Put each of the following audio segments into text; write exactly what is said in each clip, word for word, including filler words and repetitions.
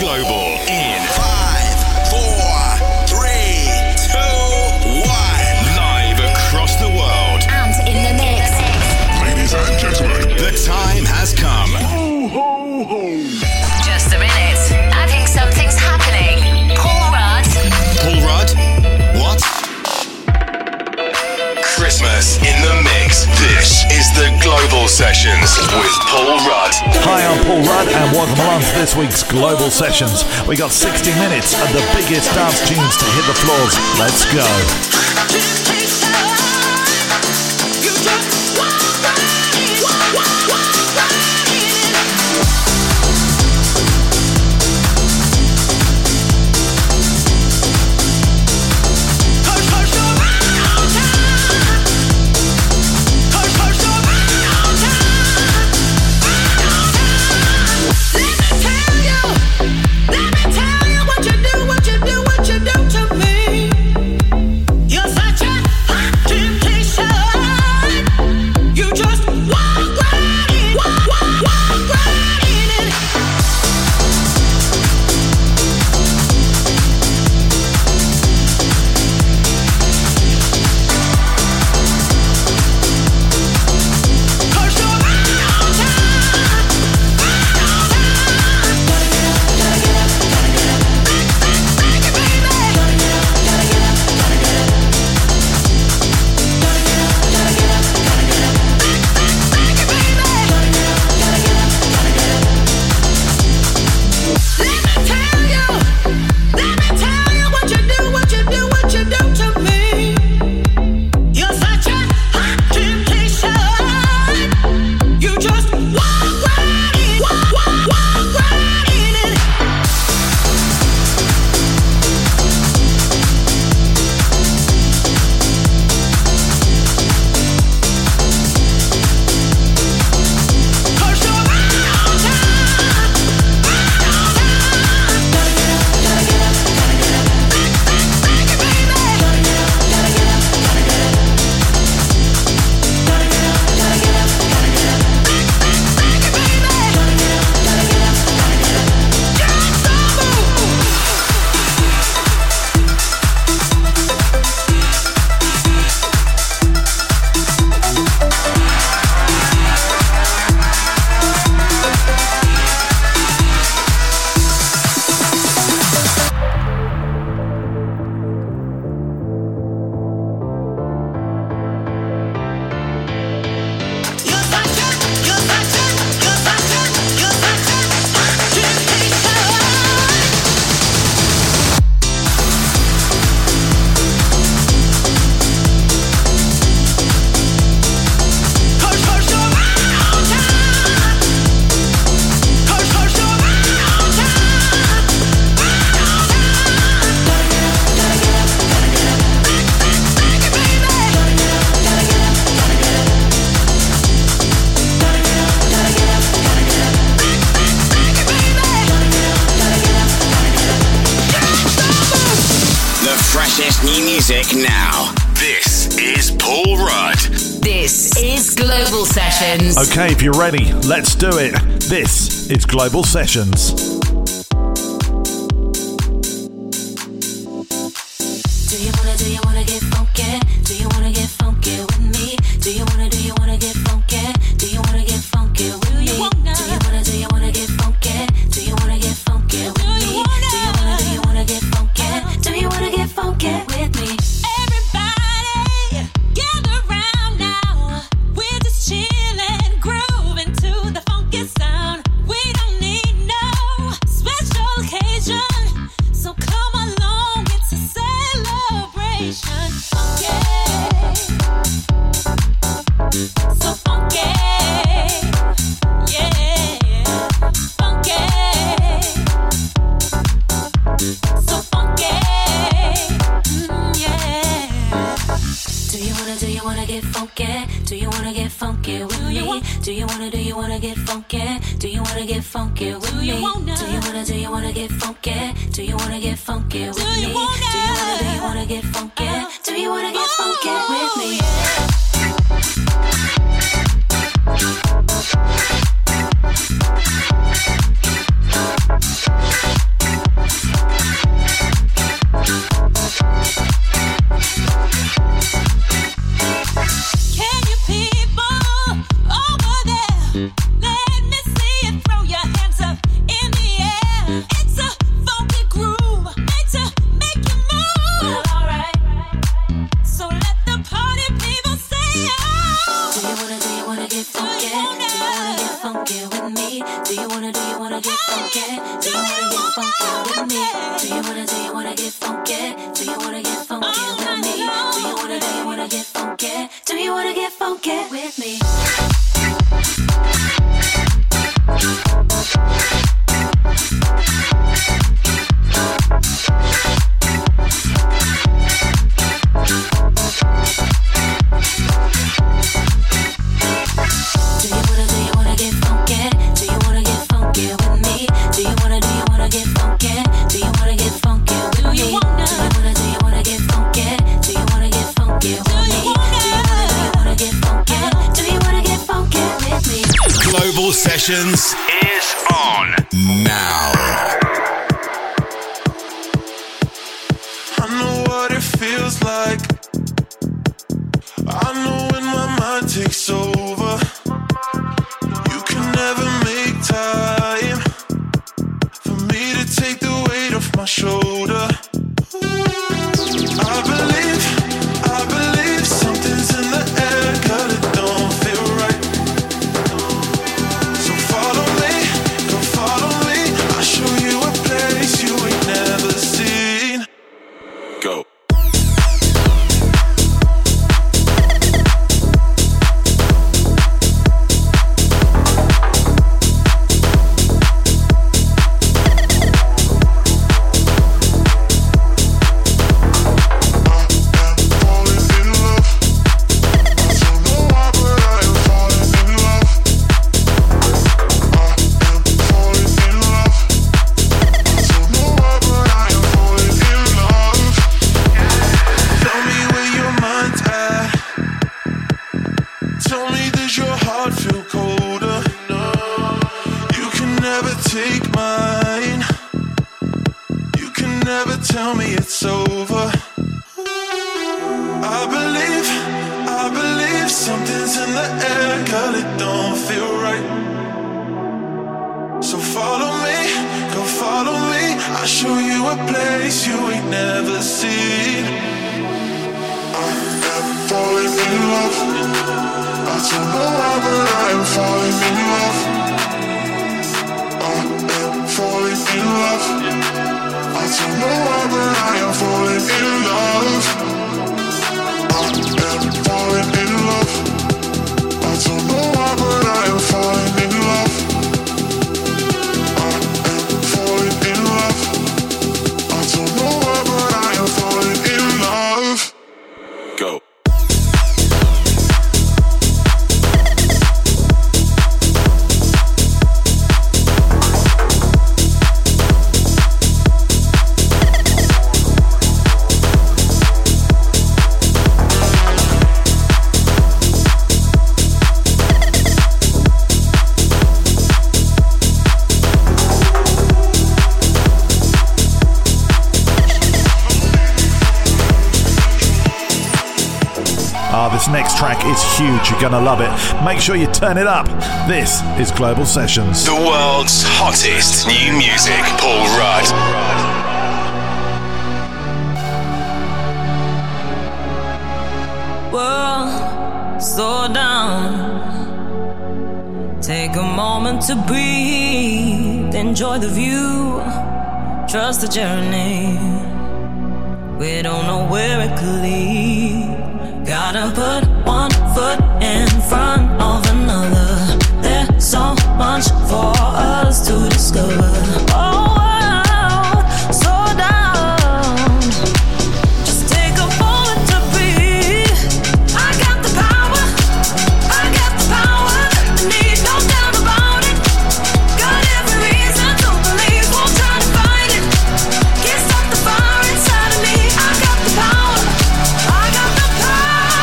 Global in five, four, three, two, one. Live across the world and in the mix. Ladies and gentlemen, the time has come. Ho, ho, ho. Just a minute. I think something's happening. Paul Rudd. Paul Rudd? What? Christmas in the mix. This is the Global Sessions with Paul Rudd. Hi, I'm Paul Rudd and welcome along to this week's Global Sessions. We got sixty minutes of the biggest dance tunes to hit the floors. Let's go. Okay, if you're ready, let's do it. This is Global Sessions. me? Do you wanna, do you wanna get funky? Do you wanna get funky with me? Do you wanna, do you wanna get funky? Do you wanna get funky with me? Do you wanna, do you wanna get funky? Do you wanna get funky with me? Global Sessions is on now. I know what it feels like. I know when my mind takes over. You can never make time for me to take the weight off my shoulder. I believe, I believe something's in the air, girl, it don't feel right. So follow me, come follow me, I'll show you a place you ain't never seen. Go. Huge, you're gonna love it. Make sure you turn it up. This is Global Sessions. The world's hottest new music, Paul Rudd. World, slow down. Take a moment to breathe. Enjoy the view. Trust the journey. We don't know where it could lead. Gotta put one foot in front of another. There's so much for us to discover. Oh, wow, slow down. Just take a moment to breathe. I got the power, I got the power. I need no doubt about it. Got every reason to believe, won't try to fight it. Can't stop the fire inside of me. I got the power, I got the power. Oh,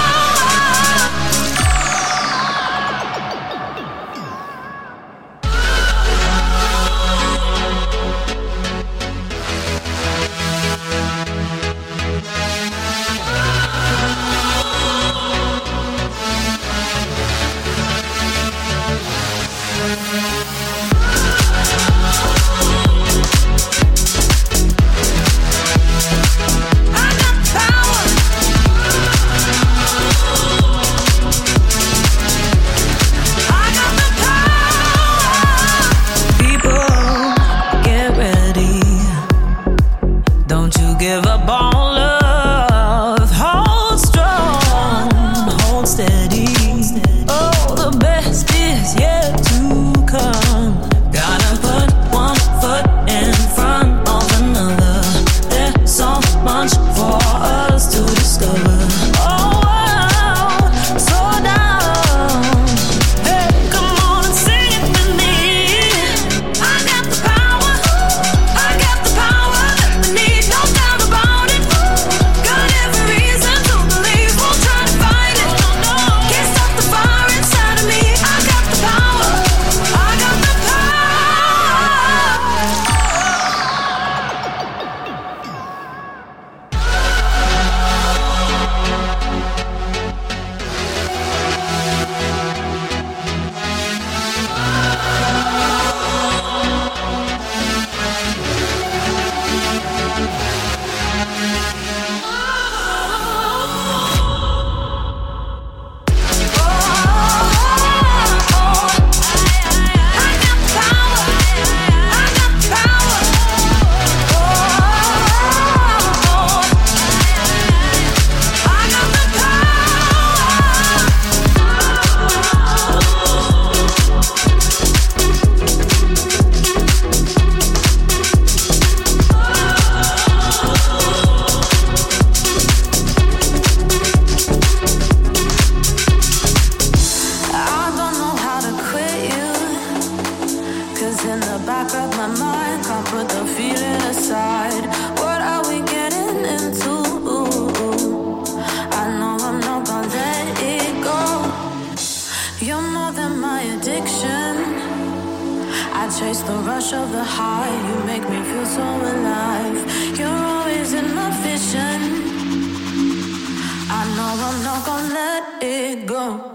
voices in the back of my mind, can't put the feeling aside. What are we getting into? I know I'm not gonna let it go. You're more than my addiction. I chase the rush of the high, you make me feel so alive. You're always in my vision. I know I'm not gonna let it go.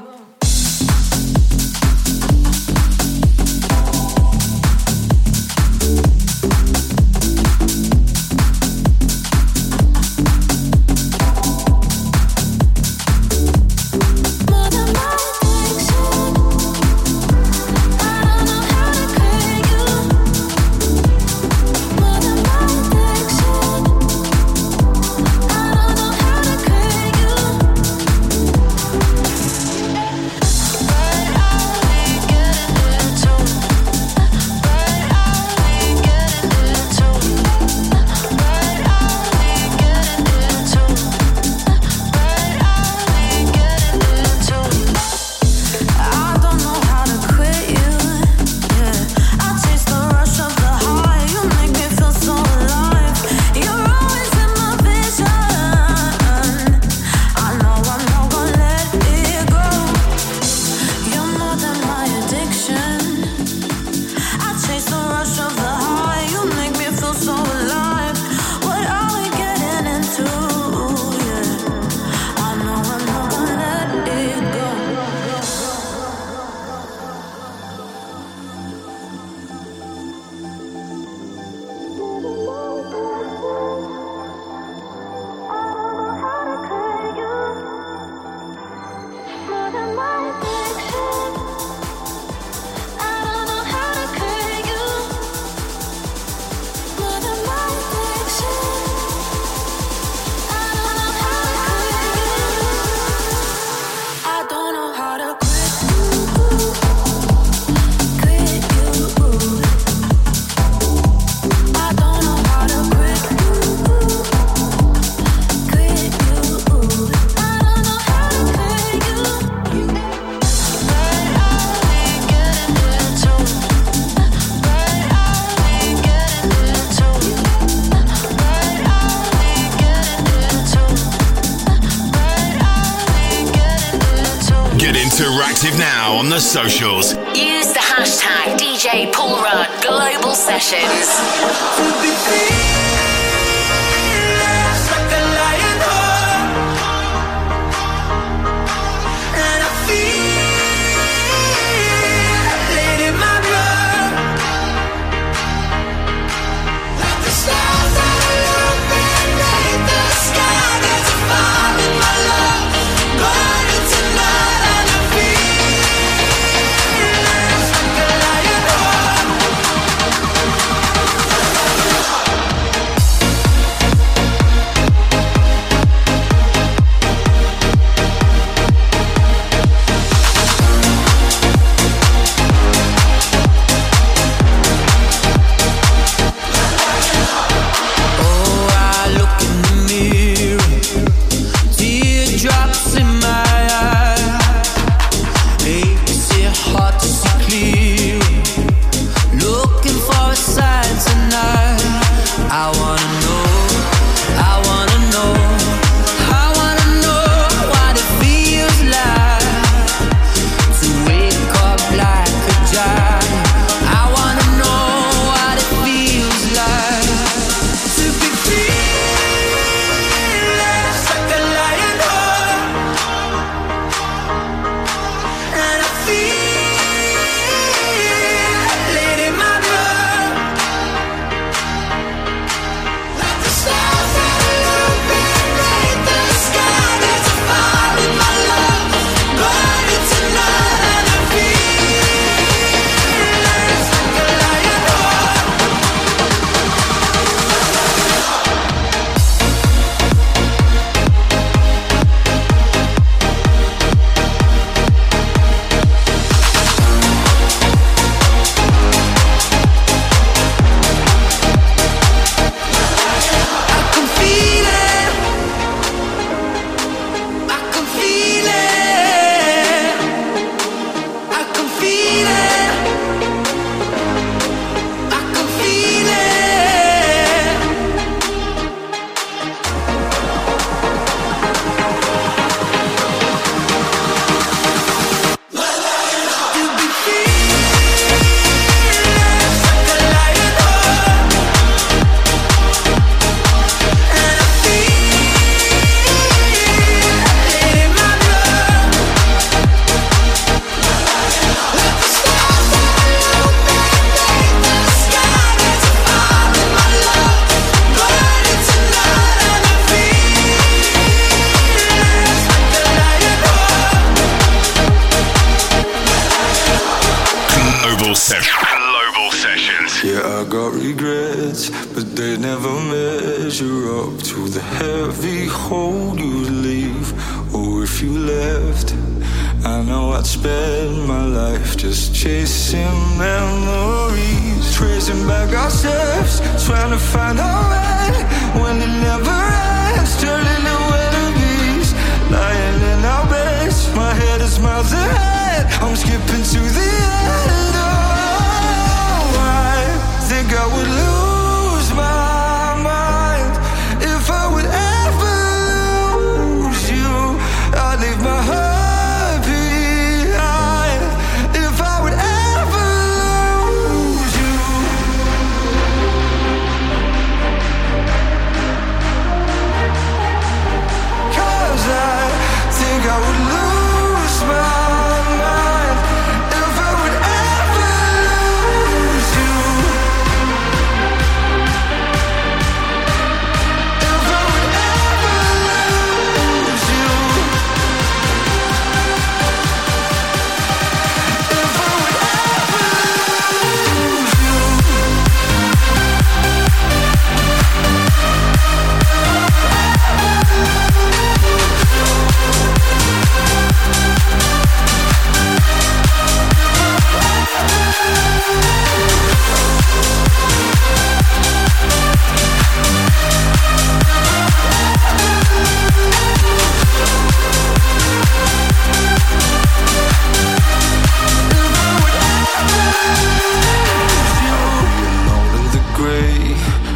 Now on the socials. Use the hashtag D J Paul Rudd Global Sessions. Yeah, I got regrets, but they never measure up to the heavy hold you'd leave. Or if you left, I know I'd spend my life just chasing memories, tracing back our steps, trying to find our way when it never ends, turning to enemies, lying in our beds. My head is miles ahead, I'm skipping to the end. Oh, I think I would lose my mind if I would ever lose you. I'd leave my heart.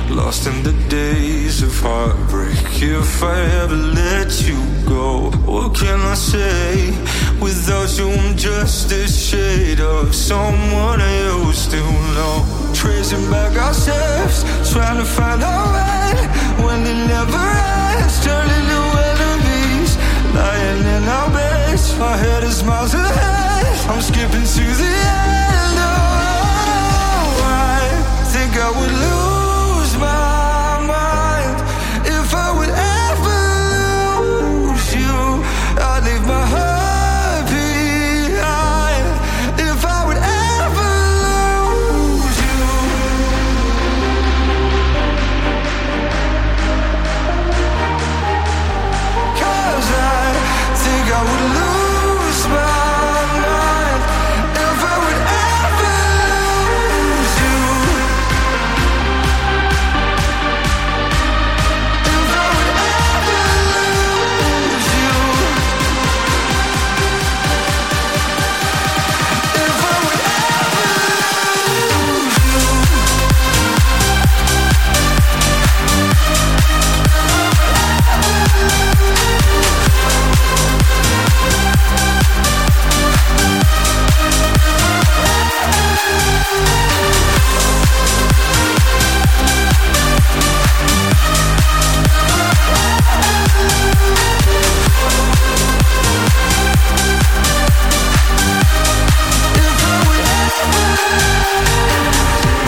Lost in the days of heartbreak. If I ever let you go, what can I say? Without you, I'm just a shade of someone I used to know. Tracing back our steps, trying to find our way when it never ends, turning to enemies, lying in our beds. My head is miles ahead, I'm skipping to the end. Oh, I think I would lose my mind if I would ever lose you. I'd leave my heart behind if I would ever lose you. Cause I think I would lose my mind if I would ever lose you.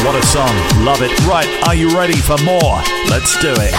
What a song, love it. Right, are you ready for more? Let's do it.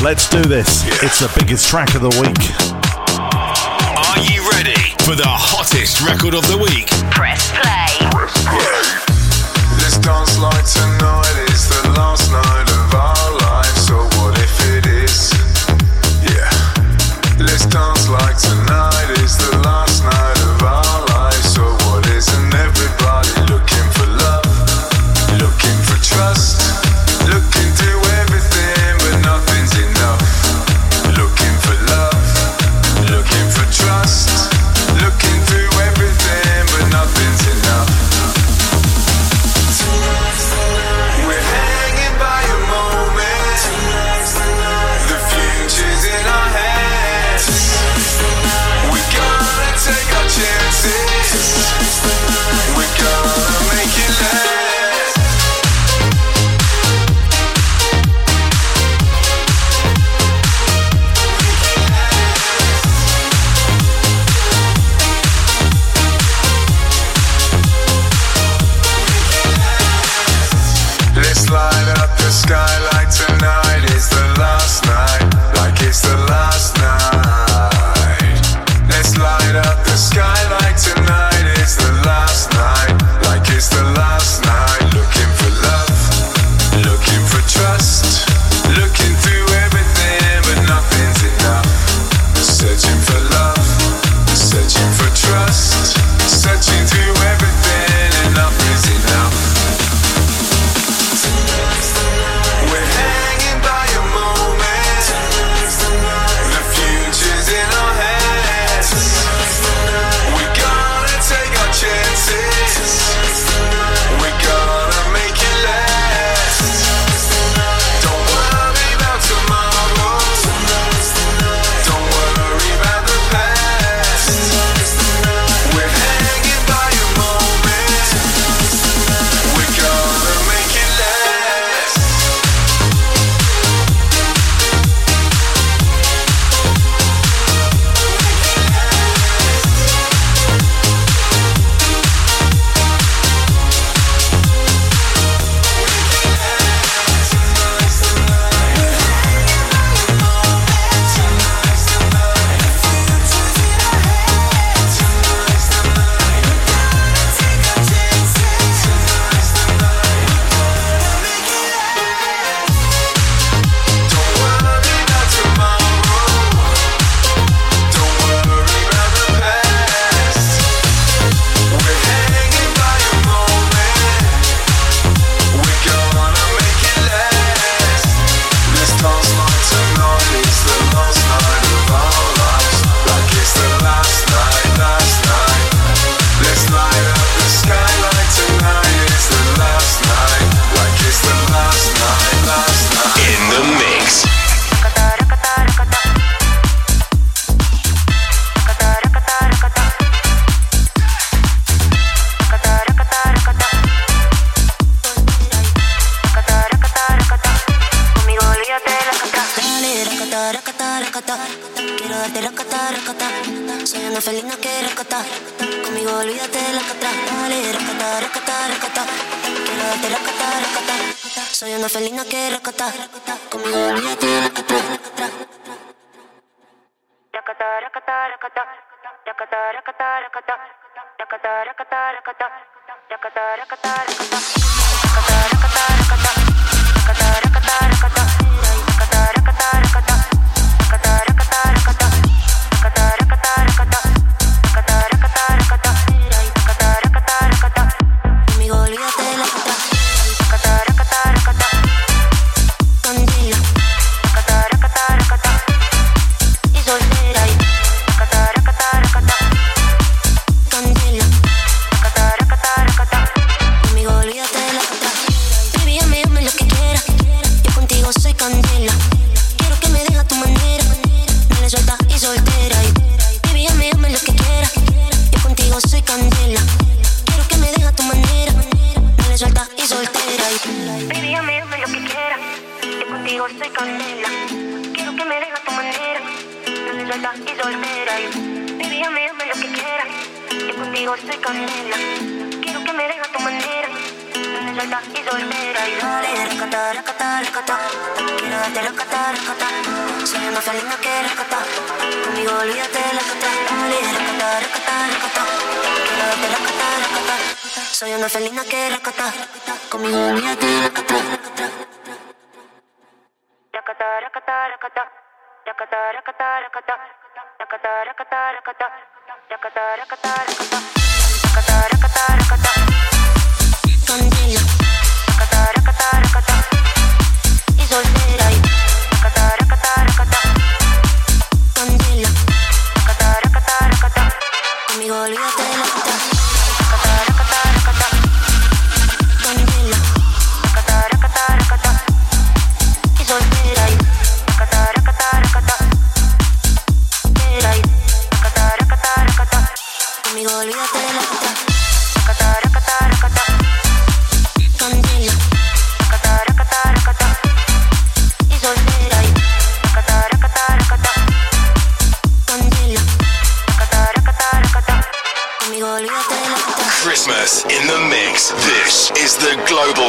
Let's do this. Yeah. It's the biggest track of the week. Are you ready for the hottest record of the week? Press play. Press play. This dance like tonight is the last night of our life, so what if it is? Yeah. Let's dance like tonight is the last night of our life, so what isn't everybody looking for love, looking for trust, looking to everything but nothing's enough. Trust, looking through everything, but nothing's enough. We're hanging by a moment. The future's in our hands. We gotta take our chances. We gotta make it last. Light up the sky like tonight is the last night, like it's the last night. Let's light up the sky like tonight is the last night, like it's the last night. Looking for love, looking for trust, looking through everything but nothing's enough. Searching for love, searching for trust, searching through everything and nothing's enough. Conmigo olvídate de la cata, dale, racata, racata, racata. Quiero darte racata, racata. Soy una felina que racata, conmigo olvídate racata. Racata, racata, racata, racata, racata, racata, racata, racata, racata, racata, racata,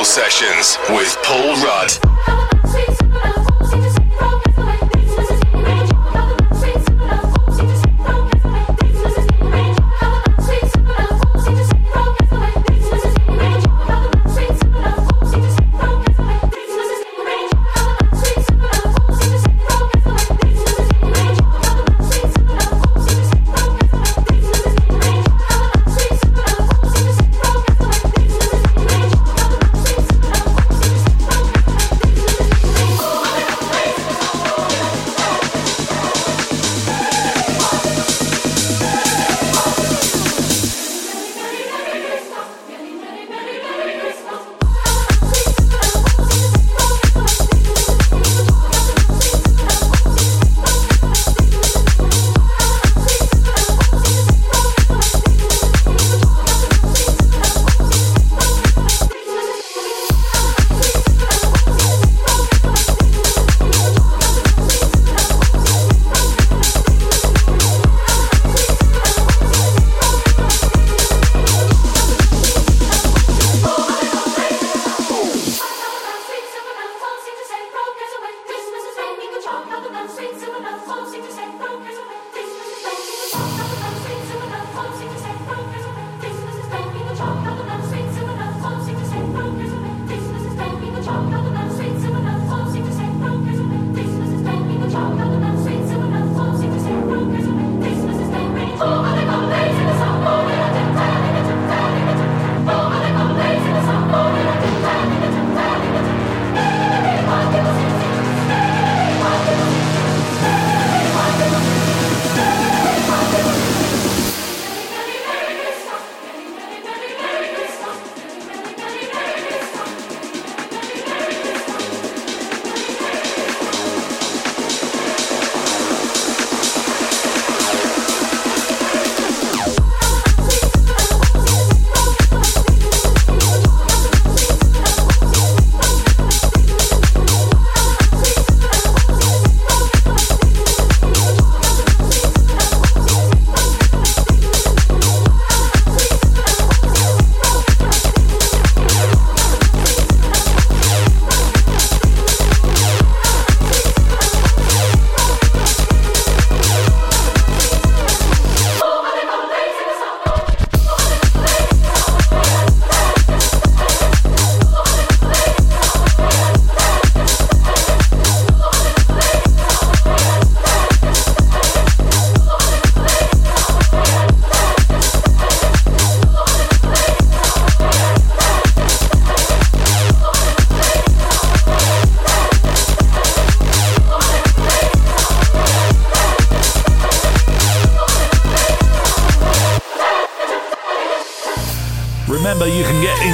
Sessions with Paul Rudd.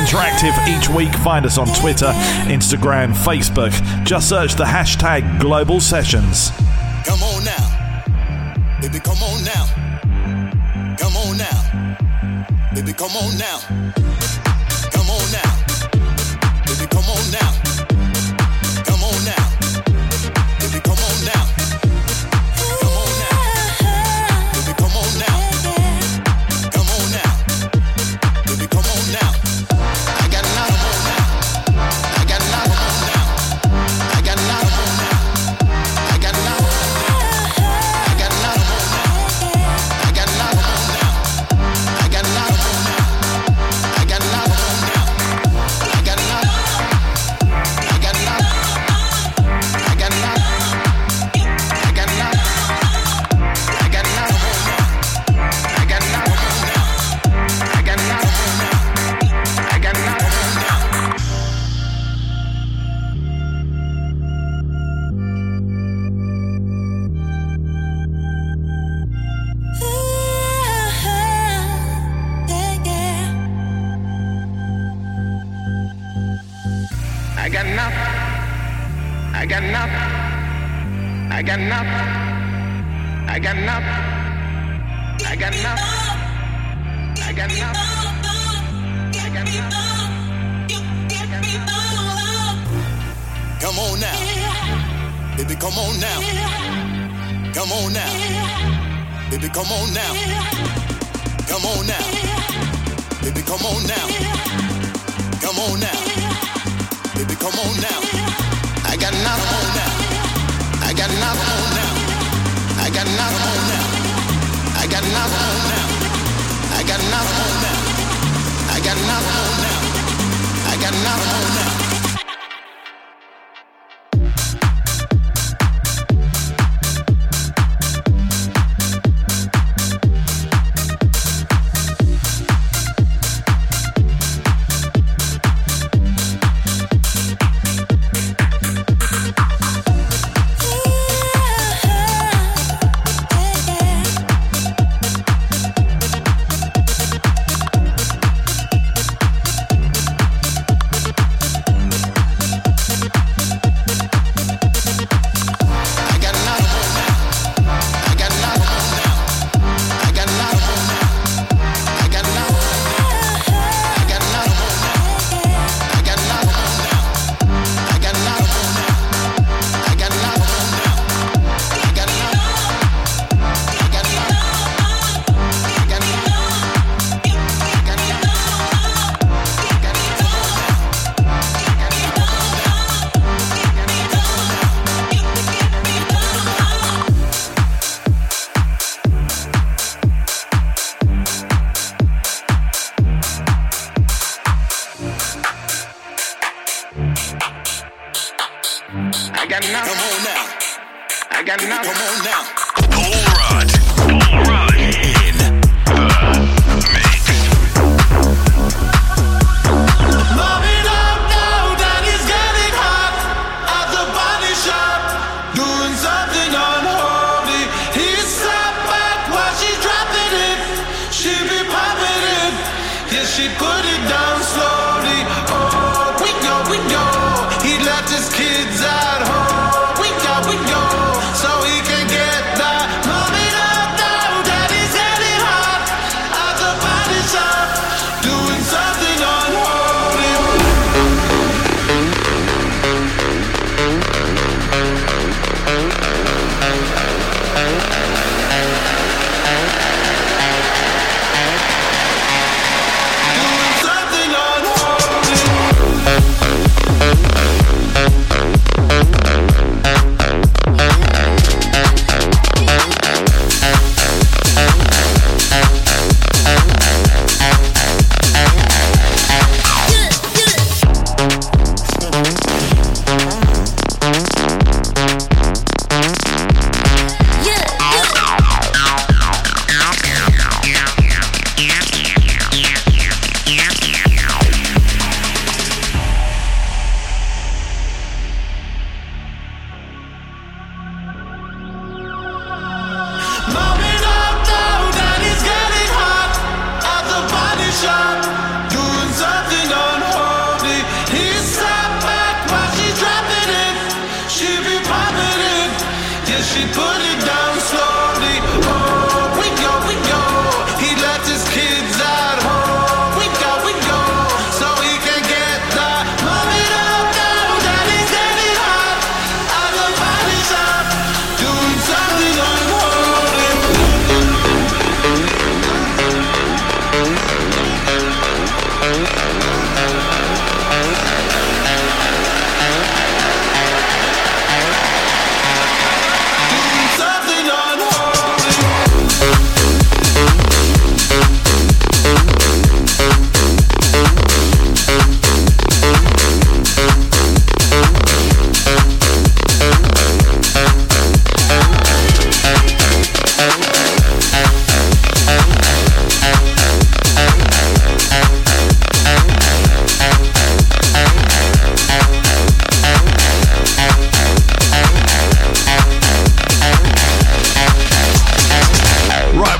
interactive each week. Find us on Twitter, Instagram, Facebook. Just search the hashtag Global Sessions. Come on now, baby, come on now. Come on now, baby, come on now. Come on now, baby, come on now. Come on now, baby, come on now.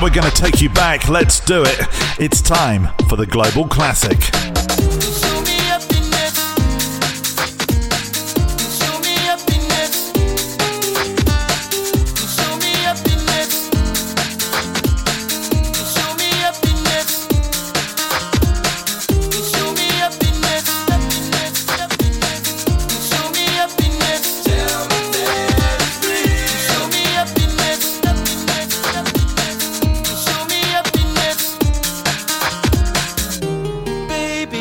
We're going to take you back. Let's do it. It's time for the Global Classic. Baby,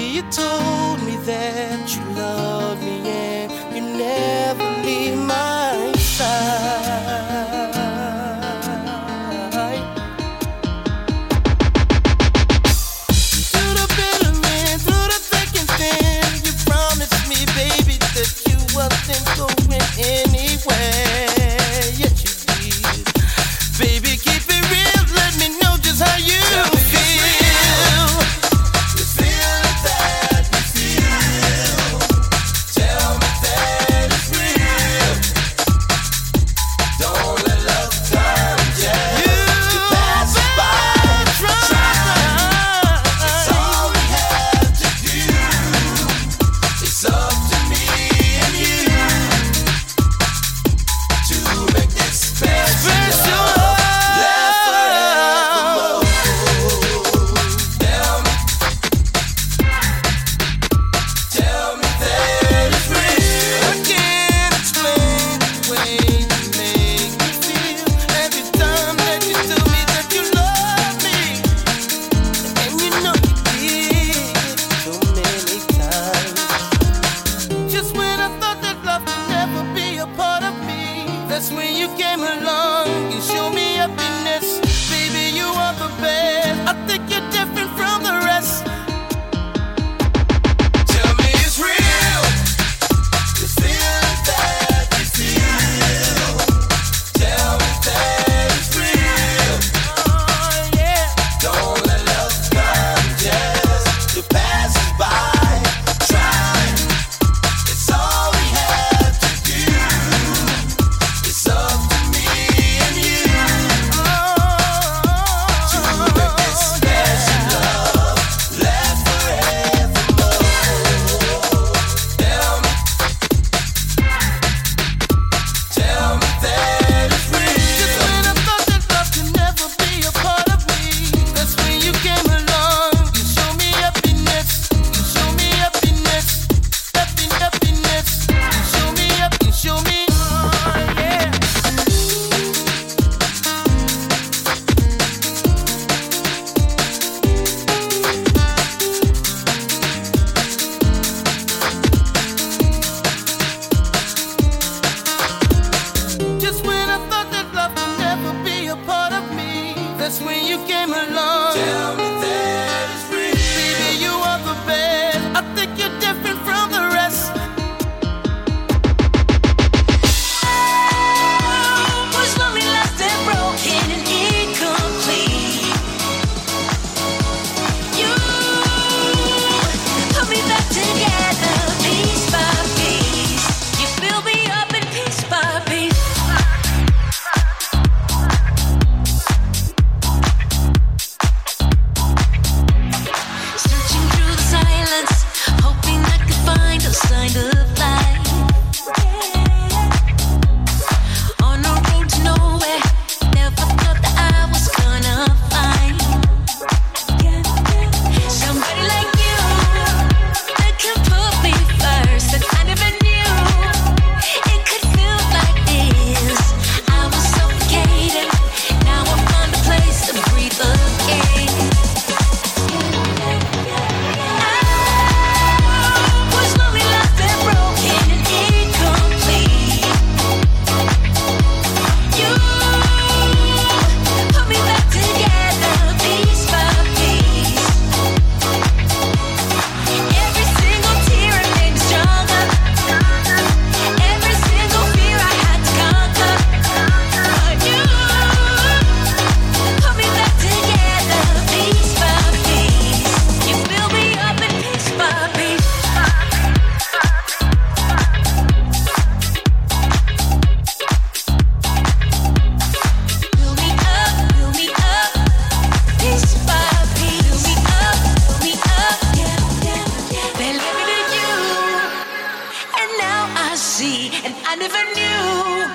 I never knew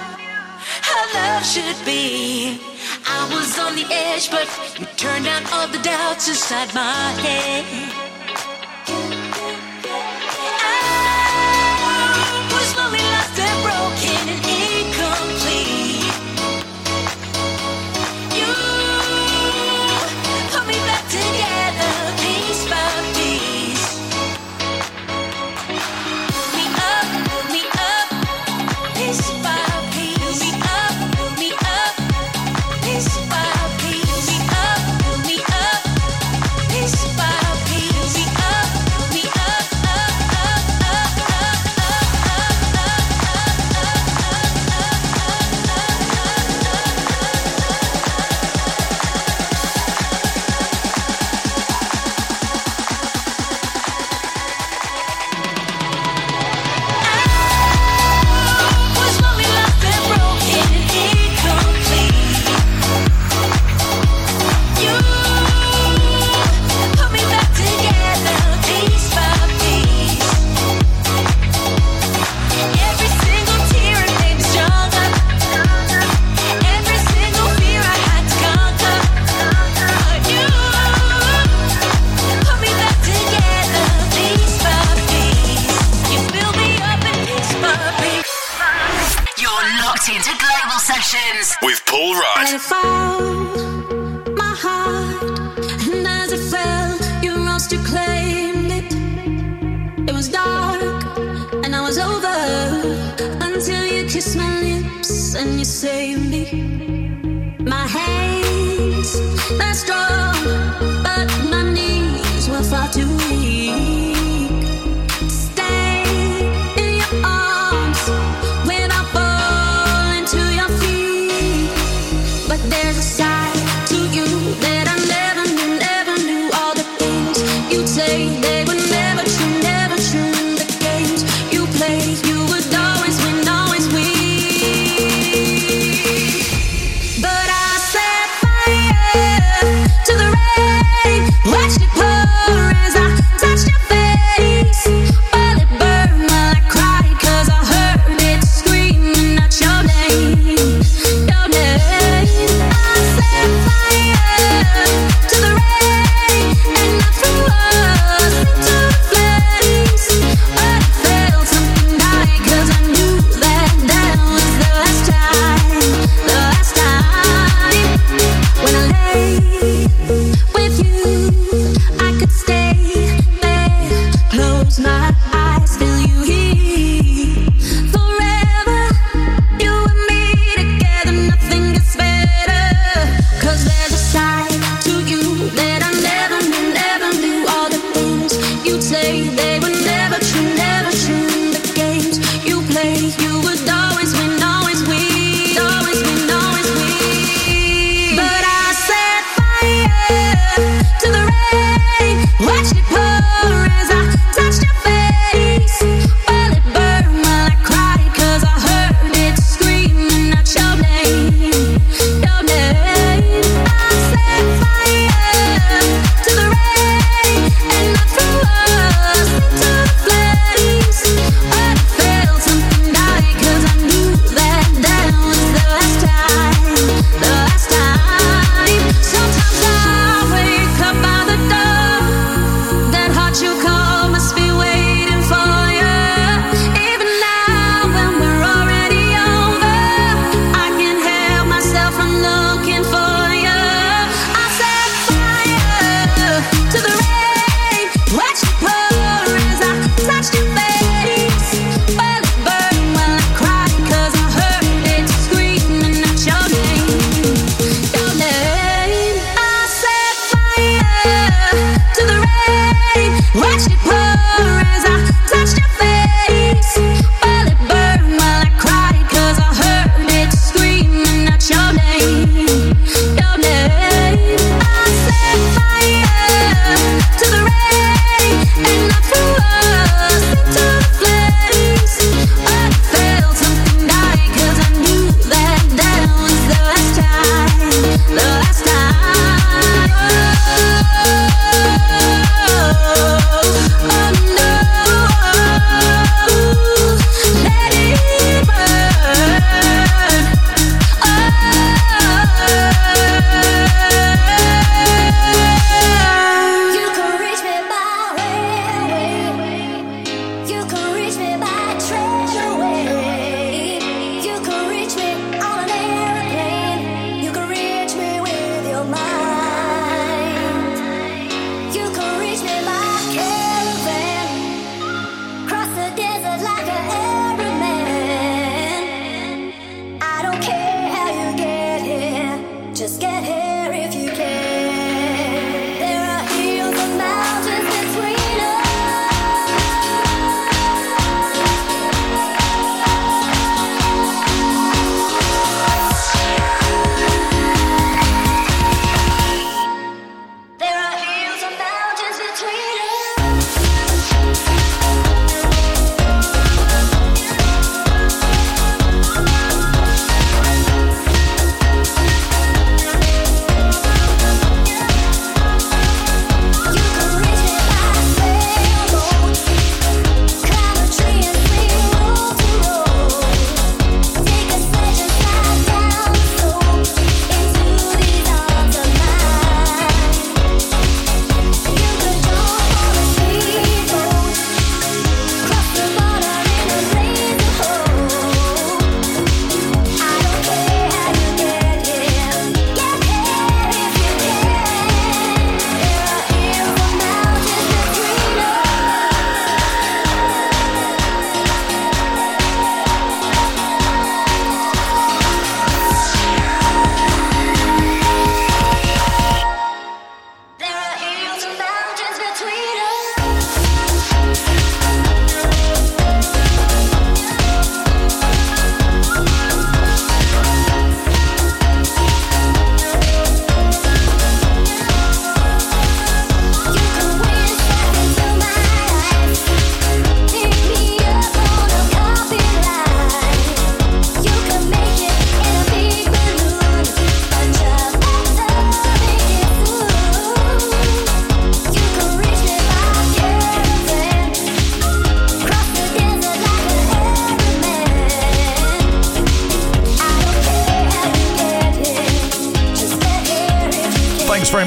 how love should be. I was on the edge, but you turned out all the doubts inside my head. I was lonely, lost and broken and incomplete. You put me back together piece by piece. Build me up, build me up, piece by piece. Build me up, build me up, piece by piece. Build me up, build me up, piece by piece. Build me up, build me up, up, up, up, up, up, up, was lonely, lost and broken and incomplete. You put me back together piece by piece. Every single tear it made me stronger. Every single fear I had to conquer. You put me back together piece by piece. You build me up and piece by piece. You're locked into Global Sessions. With Paul Rudd. I found my heart, and as it fell, you rose to claim it. It was dark, and I was over until you kissed my lips and you saved me. My hands, they're strong, but my knees were far too weak. Stay in your arms when I fall into your feet. But there's a side to you that I never knew, never knew. All the things you'd say, they were never true, never true. And the games you played, you would always win, always win. But I set fire to the rain, watched it pour as I touched your face. Well, it burned while I cried, cause I heard it screaming out your name, your name. I set fire to the rain, and nothing was into flames. But I felt something die, cause I knew that that was the last time, the last time. When I lay with you, I could stay there, close my eyes, feel you here forever. You and me together, nothing gets better. Cause there's a side to you that I never knew, never knew. All the things you'd say, they were never true, never true. And the games you play, you would always win, always win, always win, always win. But I set fire to the rain, watched it pour as I touched your face. Well, it burned while I cried, cause I heard it screaming out your name, your name. I set fire to the rain, and nothing was into flames. But I felt something die, cause I knew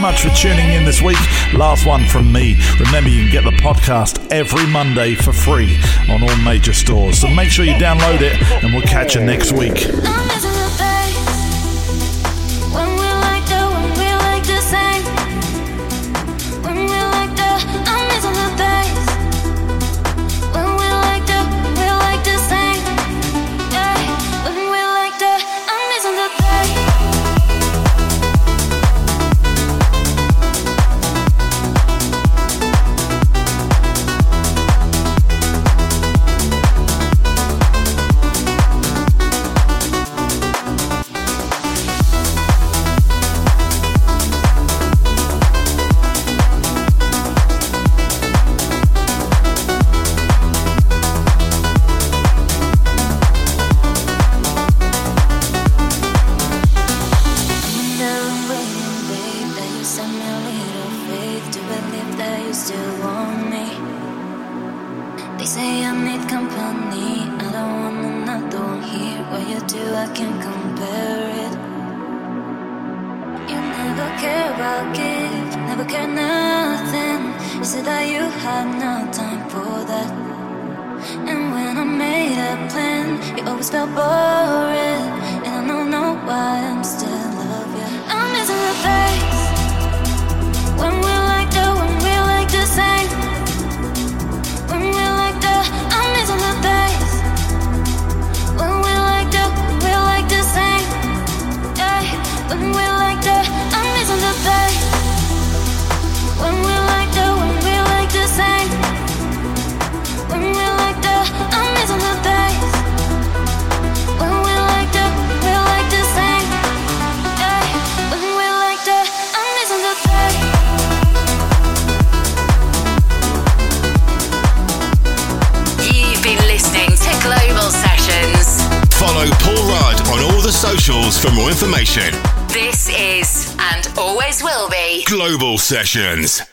very much for tuning in this week. Last one from me. Remember, you can get the podcast every Monday for free on all major stores. So make sure you download it, and we'll catch you next week. For more information, this is and always will be Global Sessions.